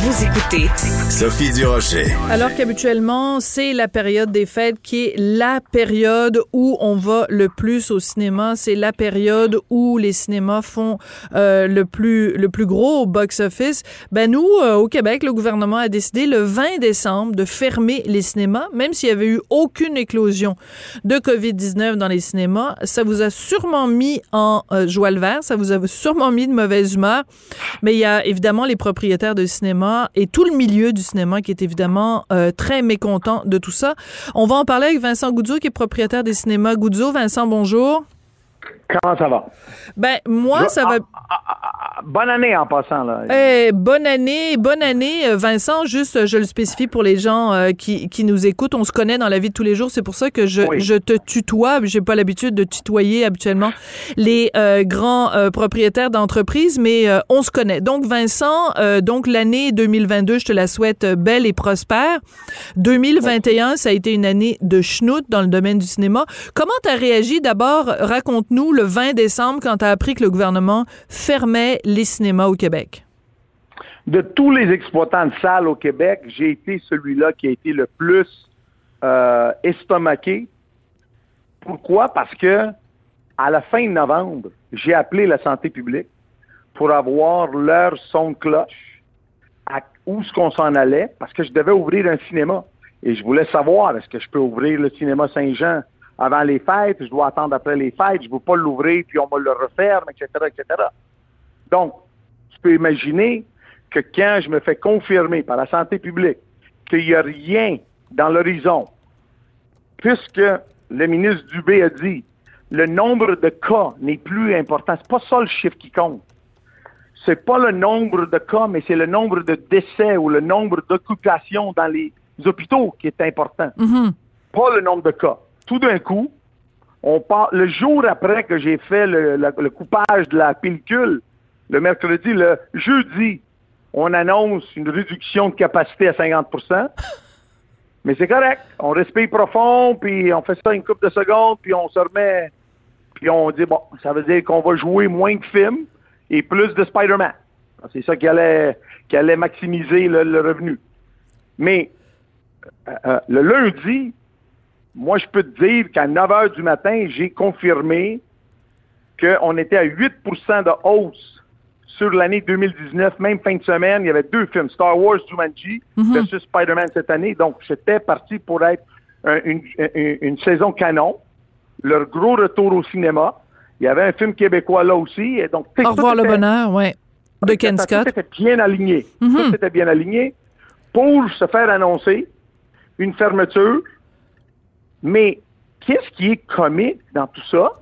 Vous écoutez Sophie Durocher. Alors qu'habituellement, c'est la période des fêtes qui est la période où on va le plus au cinéma. C'est la période où les cinémas font le plus gros au box-office. Ben nous, au Québec, le gouvernement a décidé le 20 décembre de fermer les cinémas, même s'il n'y avait eu aucune éclosion de COVID-19 dans les cinémas. Ça vous a sûrement mis en joie le vert, ça vous a sûrement mis de mauvaise humeur. Mais il y a évidemment les propriétaires de cinéma et tout le milieu du cinéma qui est évidemment très mécontent de tout ça. On va en parler avec Vincent Guzzo qui est propriétaire des cinémas Guzzo. Vincent, bonjour. Comment ça va? Ben, moi, ça va... Bonne année en passant, là. Bonne année, Vincent. Juste, je le spécifie pour les gens qui nous écoutent. On se connaît dans la vie de tous les jours. C'est pour ça que je te tutoie. J'ai pas l'habitude de tutoyer habituellement les grands propriétaires d'entreprises, mais on se connaît. Donc, Vincent, donc l'année 2022, je te la souhaite belle et prospère. 2021, Ça a été une année de schnout dans le domaine du cinéma. Comment t'as réagi? D'abord, raconte-nous le 20 décembre quand t'as appris que le gouvernement fermait les cinémas au Québec. De tous les exploitants de salles au Québec, j'ai été celui-là qui a été le plus estomaqué. Pourquoi? Parce que à la fin novembre, j'ai appelé la santé publique pour avoir leur son de cloche à où est-ce qu'on s'en allait, parce que je devais ouvrir un cinéma. Et je voulais savoir, est-ce que je peux ouvrir le cinéma Saint-Jean avant les fêtes, je dois attendre après les fêtes, je ne veux pas l'ouvrir, puis on va le refermer, etc., etc. Donc, tu peux imaginer que quand je me fais confirmer par la santé publique qu'il n'y a rien dans l'horizon, puisque le ministre Dubé a dit le nombre de cas n'est plus important, c'est pas ça le chiffre qui compte. C'est pas le nombre de cas, mais c'est le nombre de décès ou le nombre d'occupations dans les hôpitaux qui est important. Mm-hmm. Pas le nombre de cas. Tout d'un coup, on part, le jour après que j'ai fait le coupage de la pellicule, le mercredi, le jeudi, on annonce une réduction de capacité à 50%. Mais c'est correct. On respire profond, puis on fait ça une couple de secondes, puis on se remet, puis on dit, bon, ça veut dire qu'on va jouer moins de films et plus de Spider-Man. Alors, c'est ça qui allait maximiser le revenu. Mais le lundi, moi, je peux te dire qu'à 9 h du matin, j'ai confirmé qu'on était à 8% de hausse sur l'année 2019, même fin de semaine. Il y avait deux films, Star Wars, Jumanji, mm-hmm. versus Spider-Man cette année. Donc, j'étais parti pour être une saison canon. Leur gros retour au cinéma. Il y avait un film québécois là aussi. Et donc, Au revoir le bonheur, oui, de Ken Scott. Tout était bien aligné. Mm-hmm. Tout était bien aligné pour se faire annoncer une fermeture. Mais qu'est-ce qui est comique dans tout ça?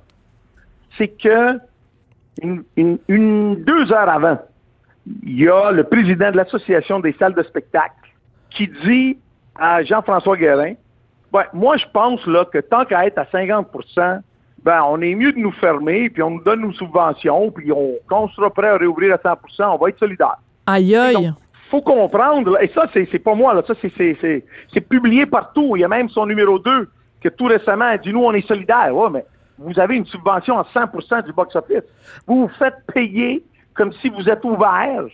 C'est que deux heures avant, il y a le président de l'Association des salles de spectacle qui dit à Jean-François Guérin, ouais, moi je pense là que tant qu'à être à 50%, ben on est mieux de nous fermer, puis on nous donne nos subventions, puis quand on sera prêt à réouvrir à 100%, on va être solidaire. Aïe aïe! Faut comprendre, et ça c'est pas moi, là, ça c'est publié partout, il y a même son numéro 2 que tout récemment a dit, nous on est solidaires, ouais, mais vous avez une subvention à 100% du box-office. Vous vous faites payer comme si vous êtes ouvert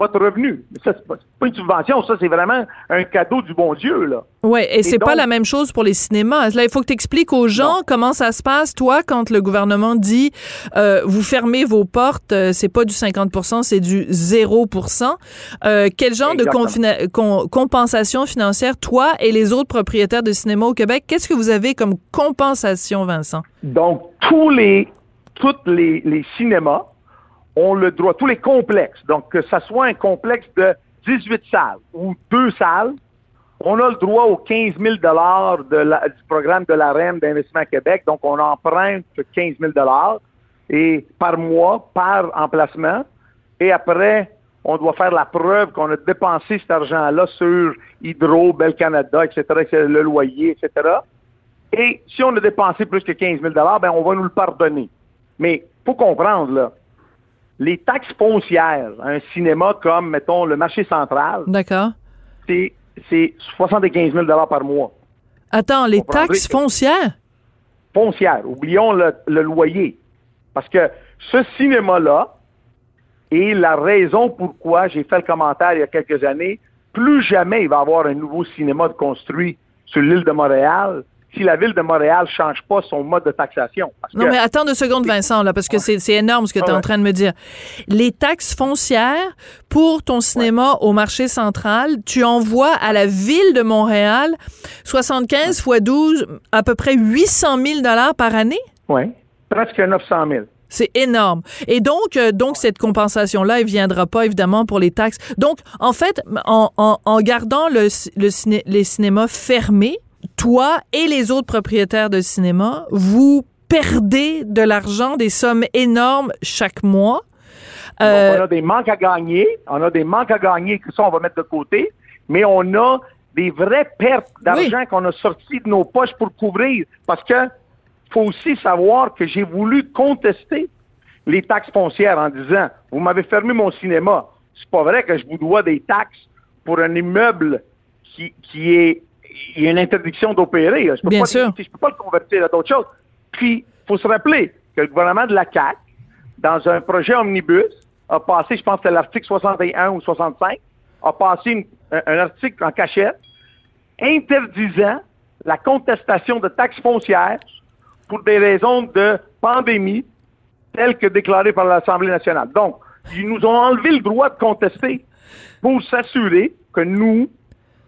votre revenu. Mais ça, c'est pas une subvention, ça, c'est vraiment un cadeau du bon Dieu, là. Oui, et c'est donc pas la même chose pour les cinémas. Là, il faut que tu expliques aux gens comment ça se passe, toi, quand le gouvernement dit vous fermez vos portes, c'est pas du 50%, c'est du 0%. Quel genre Exactement. De compensation financière, toi et les autres propriétaires de cinéma au Québec, qu'est-ce que vous avez comme compensation, Vincent? Donc, tous les cinémas ont le droit, tous les complexes, donc que ce soit un complexe de 18 salles ou 2 salles, on a le droit aux 15 000 $ du programme de l'AREM d'Investissement Québec, donc on emprunte 15 000 $ et par mois, par emplacement. Et après, on doit faire la preuve qu'on a dépensé cet argent-là sur Hydro, Bel Canada, etc., le loyer, etc. Et si on a dépensé plus que 15 000 $, ben on va nous le pardonner. Mais il faut comprendre, là, les taxes foncières à un cinéma comme, mettons, le marché central, d'accord, c'est 75 000 $ par mois. Attends, les taxes foncières? Foncières. Oublions le loyer. Parce que ce cinéma-là est la raison pourquoi j'ai fait le commentaire il y a quelques années, plus jamais il va y avoir un nouveau cinéma de construit sur l'île de Montréal si la ville de Montréal ne change pas son mode de taxation. Non, mais attends deux secondes, Vincent, là, parce que c'est énorme ce que tu es en train de me dire. Les taxes foncières pour ton cinéma au marché central, tu envoies à la ville de Montréal 75 x 12, à peu près 800 000 $ par année? Oui, presque 900 000. C'est énorme. Et donc cette compensation-là, elle ne viendra pas, évidemment, pour les taxes. Donc, en fait, en gardant les cinémas fermés, toi et les autres propriétaires de cinéma, vous perdez de l'argent, des sommes énormes chaque mois. Donc, on a des manques à gagner. On a des manques à gagner que ça, on va mettre de côté. Mais on a des vraies pertes d'argent qu'on a sorties de nos poches pour couvrir. Parce que faut aussi savoir que j'ai voulu contester les taxes foncières en disant « Vous m'avez fermé mon cinéma. C'est pas vrai que je vous dois des taxes pour un immeuble qui est... Il y a une interdiction d'opérer. Je ne peux pas le convertir à d'autres choses. » Puis, il faut se rappeler que le gouvernement de la CAQ, dans un projet omnibus, a passé, je pense que c'est l'article 61 ou 65, a passé un article en cachette interdisant la contestation de taxes foncières pour des raisons de pandémie telles que déclarées par l'Assemblée nationale. Donc, ils nous ont enlevé le droit de contester pour s'assurer que nous,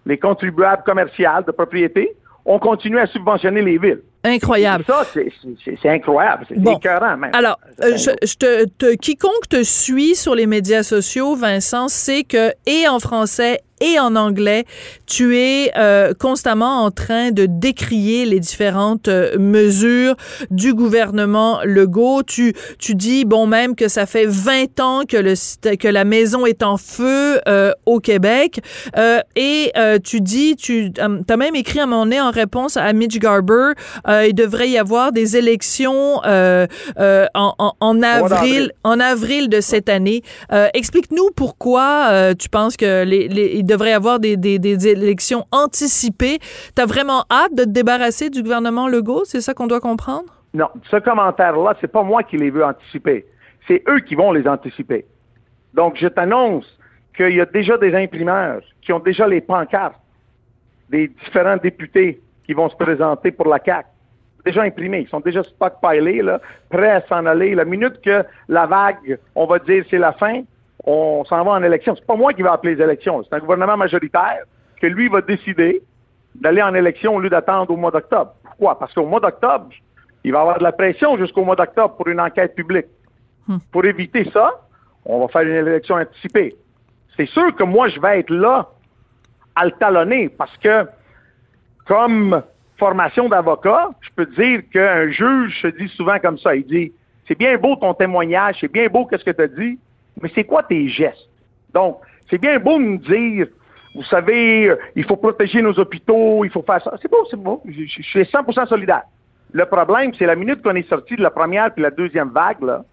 les contribuables commerciaux de propriété, on continue à subventionner les villes. Incroyable. Et ça, c'est incroyable. C'est écœurant, même. Alors, quiconque te suit sur les médias sociaux, Vincent, sait que, et en français et en anglais, tu es constamment en train de décrier les différentes mesures du gouvernement Legault. Tu dis, bon, même que ça fait 20 ans que la maison est en feu au Québec. Tu as même écrit à mon nez en réponse à Mitch Garber, il devrait y avoir des élections en avril de cette année. Explique-nous pourquoi tu penses que il devrait y avoir des élections anticipées. Tu as vraiment hâte de te débarrasser du gouvernement Legault? C'est ça qu'on doit comprendre? Non, ce commentaire-là, c'est pas moi qui les veux anticiper. C'est eux qui vont les anticiper. Donc, je t'annonce qu'il y a déjà des imprimeurs qui ont déjà les pancartes des différents députés qui vont se présenter pour la CAQ. Déjà imprimés, ils sont déjà stockpilés, là, prêts à s'en aller. La minute que la vague, on va dire c'est la fin, on s'en va en élection. C'est pas moi qui vais appeler les élections. C'est un gouvernement majoritaire que lui va décider d'aller en élection au lieu d'attendre au mois d'octobre. Pourquoi? Parce qu'au mois d'octobre, il va y avoir de la pression jusqu'au mois d'octobre pour une enquête publique. Pour éviter ça, on va faire une élection anticipée. C'est sûr que moi, je vais être là à le talonner parce que comme formation d'avocat, je peux dire qu'un juge se dit souvent comme ça. Il dit, c'est bien beau ton témoignage, c'est bien beau qu'est-ce que tu as dit, mais c'est quoi tes gestes? Donc, c'est bien beau de nous dire, vous savez, il faut protéger nos hôpitaux, il faut faire ça. C'est beau, je suis 100% solidaire. Le problème, c'est la minute qu'on est sorti de la première puis la deuxième vague, là,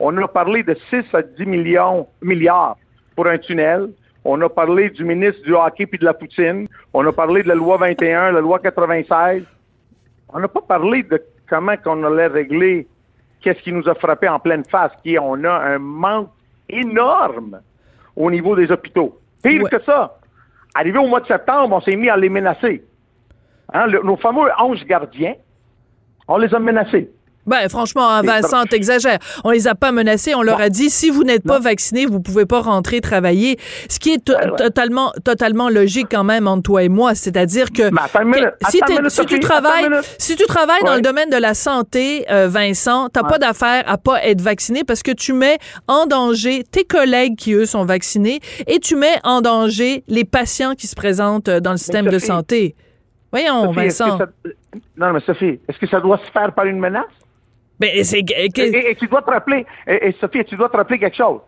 on a parlé de 6 à 10 milliards pour un tunnel. On a parlé du ministre du hockey puis de la poutine. On a parlé de la loi 21, la loi 96. On n'a pas parlé de comment qu'on allait régler qu'est-ce qui nous a frappé en pleine face, qui est on a un manque énorme au niveau des hôpitaux. Pire que ça, arrivé au mois de septembre, on s'est mis à les menacer. Hein, nos fameux anges gardiens, on les a menacés. Ben, franchement, Vincent, t'exagères. On les a pas menacés. On leur a dit, si vous n'êtes pas vaccinés, vous pouvez pas rentrer travailler. Ce qui est totalement logique quand même entre toi et moi. C'est-à-dire que si tu travailles dans le domaine de la santé, Vincent, t'as pas d'affaire à pas être vacciné parce que tu mets en danger tes collègues qui, eux, sont vaccinés et tu mets en danger les patients qui se présentent dans le système de santé. Voyons, Sophie, Vincent. Non, mais Sophie, est-ce que ça doit se faire par une menace? Mais c'est... Et tu dois te rappeler, et Sophie, tu dois te rappeler quelque chose.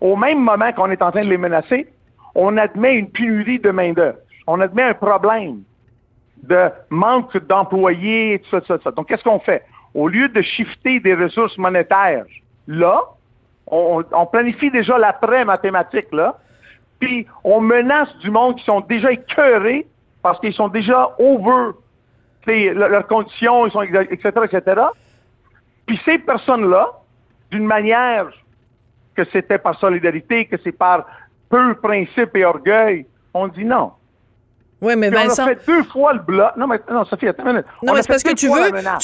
Au même moment qu'on est en train de les menacer, on admet une pénurie de main-d'œuvre. On admet un problème de manque d'employés, et tout ça. Donc, qu'est-ce qu'on fait? Au lieu de shifter des ressources monétaires, là, on planifie déjà l'après-mathématique, là, puis on menace du monde qui sont déjà écœurés parce qu'ils sont déjà over leurs conditions, ils sont etc. Puis ces personnes-là, d'une manière que c'était par solidarité, que c'est par peu principe et orgueil, on dit non. Oui, mais puis Vincent... on a fait deux fois le bloc. Non, Sophie, attends une minute. Non, mais c'est parce que tu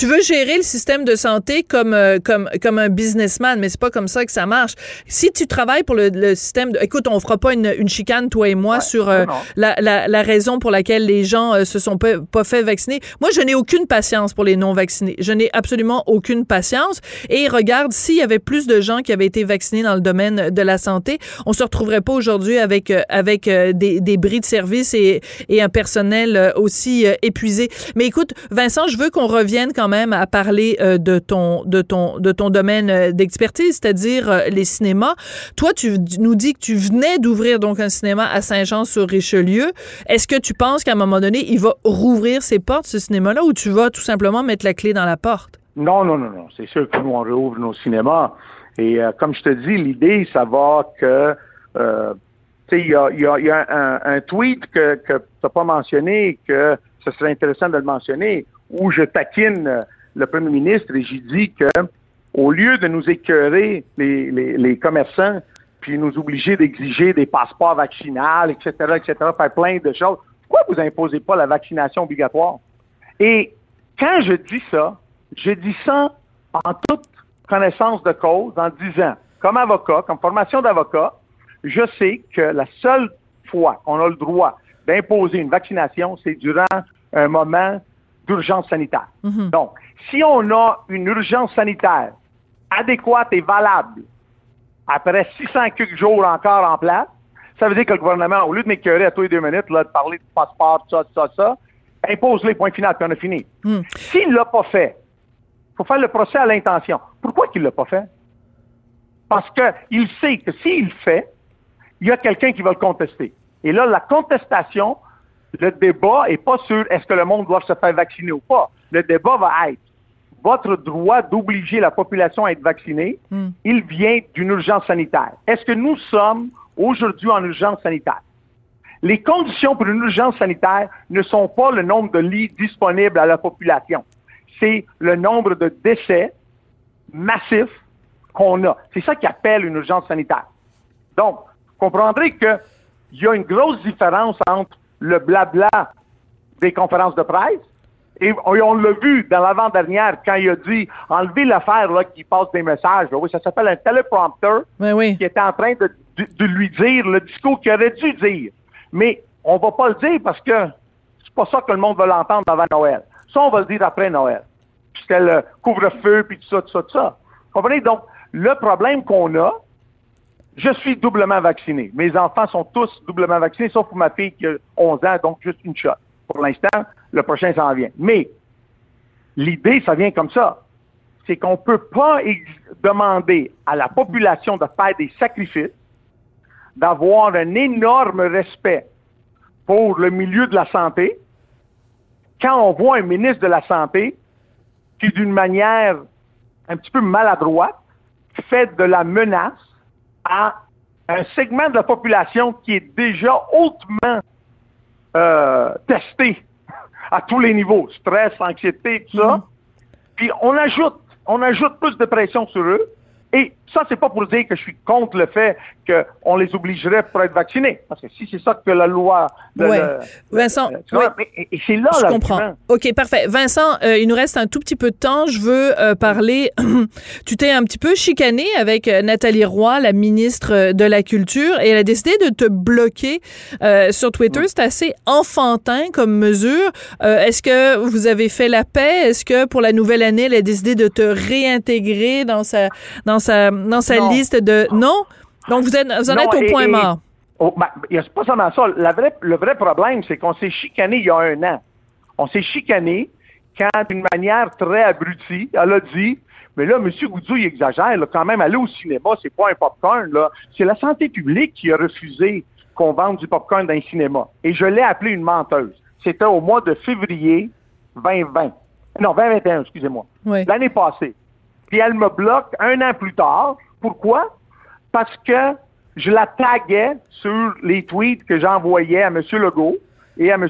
veux gérer le système de santé comme un businessman, mais c'est pas comme ça que ça marche. Si tu travailles pour le système... Écoute, on fera pas une chicane, toi et moi, sur la raison pour laquelle les gens se sont pas fait vacciner. Moi, je n'ai aucune patience pour les non-vaccinés. Je n'ai absolument aucune patience. Et regarde, s'il y avait plus de gens qui avaient été vaccinés dans le domaine de la santé, on se retrouverait pas aujourd'hui avec des bris de service et un personnel aussi épuisé. Mais écoute, Vincent, je veux qu'on revienne quand même à parler de ton domaine d'expertise, c'est-à-dire les cinémas. Toi, tu nous dis que tu venais d'ouvrir donc un cinéma à Saint-Jean-sur-Richelieu. Est-ce que tu penses qu'à un moment donné, il va rouvrir ses portes, ce cinéma-là, ou tu vas tout simplement mettre la clé dans la porte? Non. C'est sûr que nous, on rouvre nos cinémas. Et comme je te dis, l'idée, ça va que... Il y a un tweet que tu n'as pas mentionné, que ce serait intéressant de le mentionner, où je taquine le premier ministre et j'y dis que au lieu de nous écœurer les commerçants, puis nous obliger d'exiger des passeports vaccinales, etc., faire plein de choses, pourquoi vous imposez pas la vaccination obligatoire? Et quand je dis ça en toute connaissance de cause, en disant, comme avocat, comme formation d'avocat, je sais que la seule fois qu'on a le droit d'imposer une vaccination, c'est durant un moment d'urgence sanitaire. Mm-hmm. Donc, si on a une urgence sanitaire adéquate et valable après 600 quelques jours encore en place, ça veut dire que le gouvernement, au lieu de m'écœurer à tous les 2 minutes, là, de parler de passeport, ça, impose les points finaux, puis on a fini. Mm. S'il ne l'a pas fait, il faut faire le procès à l'intention. Pourquoi qu'il ne l'a pas fait? Parce qu'il sait que s'il le fait, il y a quelqu'un qui va le contester. Et là, la contestation, le débat n'est pas sur est-ce que le monde doit se faire vacciner ou pas. Le débat va être votre droit d'obliger la population à être vaccinée, il vient d'une urgence sanitaire. Est-ce que nous sommes aujourd'hui en urgence sanitaire? Les conditions pour une urgence sanitaire ne sont pas le nombre de lits disponibles à la population. C'est le nombre de décès massifs qu'on a. C'est ça qu'ils appellent une urgence sanitaire. Donc, vous comprendrez qu'il y a une grosse différence entre le blabla des conférences de presse, et on l'a vu dans l'avant-dernière quand il a dit « enlevez l'affaire là, qui passe des messages ». Oui, ça s'appelle un téléprompteur qui était en train de lui dire le discours qu'il aurait dû dire. Mais on va pas le dire parce que c'est pas ça que le monde va l'entendre avant Noël. Ça, on va le dire après Noël. Puis c'était le couvre-feu, puis tout ça. Vous comprenez? Donc, le problème qu'on a, je suis doublement vacciné. Mes enfants sont tous doublement vaccinés, sauf pour ma fille qui a 11 ans, donc juste une shot. Pour l'instant, le prochain s'en vient. Mais l'idée, ça vient comme ça. C'est qu'on ne peut pas demander à la population de faire des sacrifices, d'avoir un énorme respect pour le milieu de la santé, quand on voit un ministre de la Santé qui, d'une manière un petit peu maladroite, fait de la menace à un segment de la population qui est déjà hautement testé à tous les niveaux, stress, anxiété, tout ça. Puis on ajoute plus de pression sur eux. Et ça, c'est pas pour dire que je suis contre le fait qu'on les obligerait pour être vaccinés. Parce que si c'est ça que la loi... Vincent, et c'est là, je comprends. OK, parfait. Vincent, il nous reste un tout petit peu de temps. Je veux parler... Tu t'es un petit peu chicané avec Nathalie Roy, la ministre de la Culture, et elle a décidé de te bloquer sur Twitter. C'est assez enfantin comme mesure. Est-ce que vous avez fait la paix? Est-ce que pour la nouvelle année, elle a décidé de te réintégrer dans sa liste de... Non? Donc, vous en êtes au point mort. C'est pas seulement ça. Le vrai problème, c'est qu'on s'est chicané il y a un an. On s'est chicané quand, d'une manière très abrutie, elle a dit Mais là, M. Guzzo, il exagère. Là, quand même, aller au cinéma, c'est pas un popcorn. Là. C'est la santé publique qui a refusé qu'on vende du popcorn dans un cinéma. Et je l'ai appelée une menteuse. C'était au mois de février 2020. Non, 2021, excusez-moi. Oui. L'année passée. Puis elle me bloque un an plus tard. Pourquoi? Parce que je la taguais sur les tweets que j'envoyais à M. Legault et à M.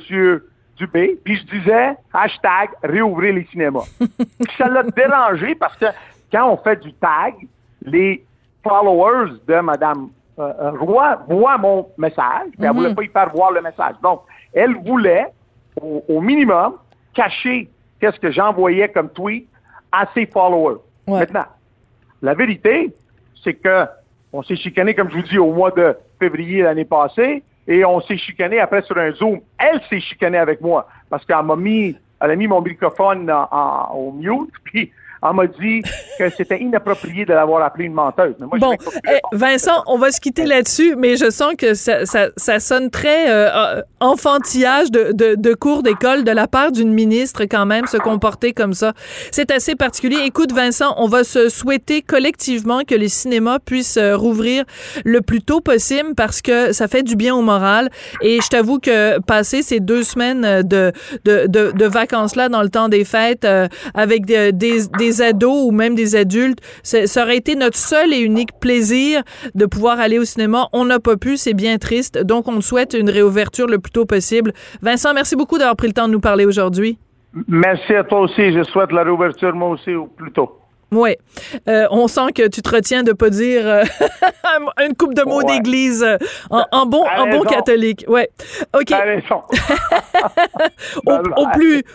Dubé, puis je disais hashtag réouvrir les cinémas. Puis ça l'a dérangé parce que quand on fait du tag, les followers de Mme Roy voient mon message, puis elle ne voulait pas y faire voir le message. Donc, elle voulait, au minimum, cacher qu'est-ce que j'envoyais comme tweet à ses followers. Ouais. Maintenant, la vérité, c'est que on s'est chicané, comme je vous dis, au mois de février l'année passée, et on s'est chicané après sur un Zoom. Elle s'est chicanée avec moi, parce qu'elle m'a mis, elle a mis mon microphone au mute, puis elle m'a dit que c'était inapproprié de l'avoir appelée une menteuse. Mais moi, bon, Vincent, on va se quitter là-dessus, mais je sens que ça sonne très enfantillage de cours d'école de la part d'une ministre quand même, se comporter comme ça. C'est assez particulier. Écoute, Vincent, on va se souhaiter collectivement que les cinémas puissent rouvrir le plus tôt possible parce que ça fait du bien au moral. Et je t'avoue que passer ces 2 semaines de vacances-là dans le temps des fêtes avec des ados ou même des adultes, ça aurait été notre seul et unique plaisir de pouvoir aller au cinéma. On n'a pas pu, c'est bien triste. Donc, on souhaite une réouverture le plus tôt possible. Vincent, merci beaucoup d'avoir pris le temps de nous parler aujourd'hui. Merci à toi aussi. Je souhaite la réouverture, moi aussi, au plus tôt. Oui. On sent que tu te retiens de pas dire une coupe de mots d'église en bon catholique. Ouais. OK.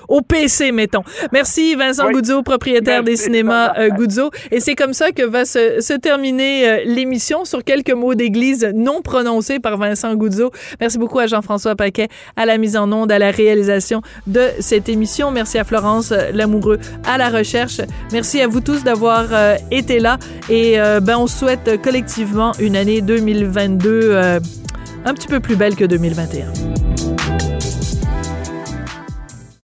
au PC, mettons. Merci, Vincent Guzzo, propriétaire des cinémas Guzzo. Et c'est comme ça que va se terminer l'émission sur quelques mots d'église non prononcés par Vincent Guzzo. Merci beaucoup à Jean-François Paquet, à la mise en onde, à la réalisation de cette émission. Merci à Florence l'Amoureux, à la recherche. Merci à vous tous d'avoir été là et on souhaite collectivement une année 2022 un petit peu plus belle que 2021.